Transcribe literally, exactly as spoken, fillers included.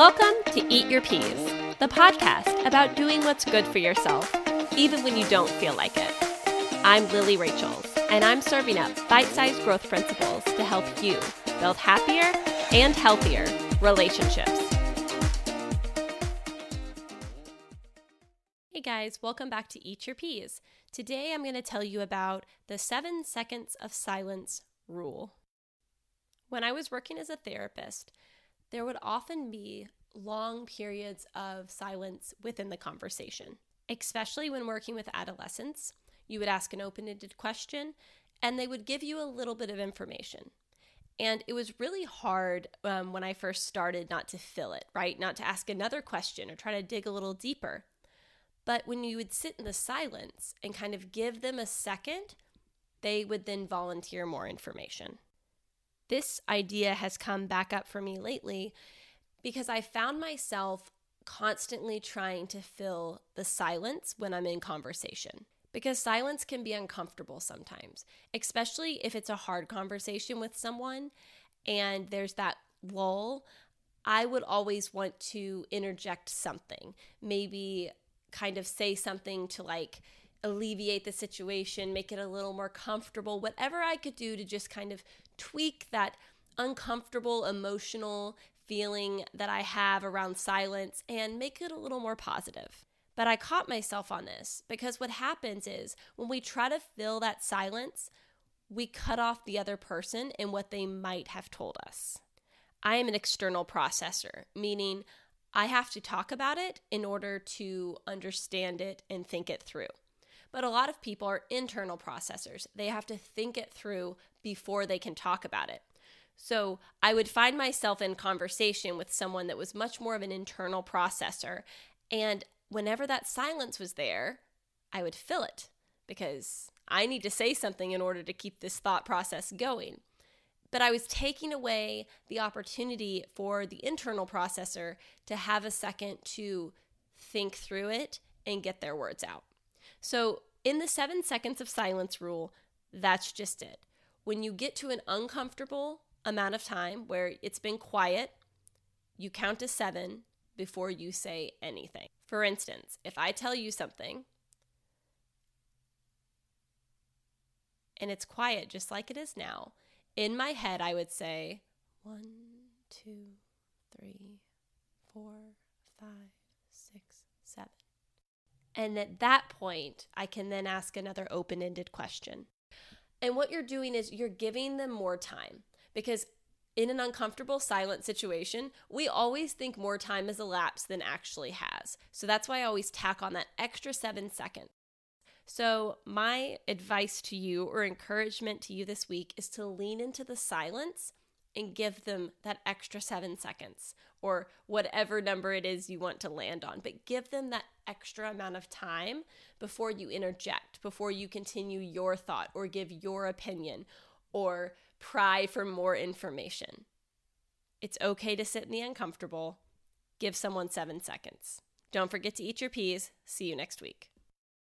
Welcome to Eat Your Peas, the podcast about doing what's good for yourself, even when you don't feel like it. I'm Lily Rachel, and I'm serving up bite-sized growth principles to help you build happier and healthier relationships. Hey guys, welcome back to Eat Your Peas. Today I'm going to tell you about the seven seconds of silence rule. When I was working as a therapist, there would often be long periods of silence within the conversation, especially when working with adolescents. You would ask an open-ended question, and they would give you a little bit of information. And it was really hard um, when I first started not to fill it, right? Not to ask another question or try to dig a little deeper. But when you would sit in the silence and kind of give them a second, they would then volunteer more information. This idea has come back up for me lately because I found myself constantly trying to fill the silence when I'm in conversation. Because silence can be uncomfortable sometimes, especially if it's a hard conversation with someone and there's that lull. I would always want to interject something, maybe kind of say something to like alleviate the situation, make it a little more comfortable, whatever I could do to just kind of tweak that uncomfortable emotional feeling that I have around silence and make it a little more positive. But I caught myself on this because what happens is when we try to fill that silence, we cut off the other person and what they might have told us. I am an external processor, meaning I have to talk about it in order to understand it and think it through. But a lot of people are internal processors. They have to think it through before they can talk about it. So I would find myself in conversation with someone that was much more of an internal processor. And whenever that silence was there, I would fill it because I need to say something in order to keep this thought process going. But I was taking away the opportunity for the internal processor to have a second to think through it and get their words out. So in the seven seconds of silence rule, that's just it. When you get to an uncomfortable amount of time where it's been quiet, you count to seven before you say anything. For instance, if I tell you something and it's quiet just like it is now, in my head I would say one, two, three, four, five, six, seven. And at that point, I can then ask another open-ended question. And what you're doing is you're giving them more time because in an uncomfortable silent situation, we always think more time has elapsed than actually has. So that's why I always tack on that extra seven seconds. So my advice to you or encouragement to you this week is to lean into the silence and give them that extra seven seconds or whatever number it is you want to land on. But give them that extra amount of time before you interject, before you continue your thought or give your opinion or pry for more information. It's okay to sit in the uncomfortable. Give someone seven seconds. Don't forget to eat your peas. See you next week.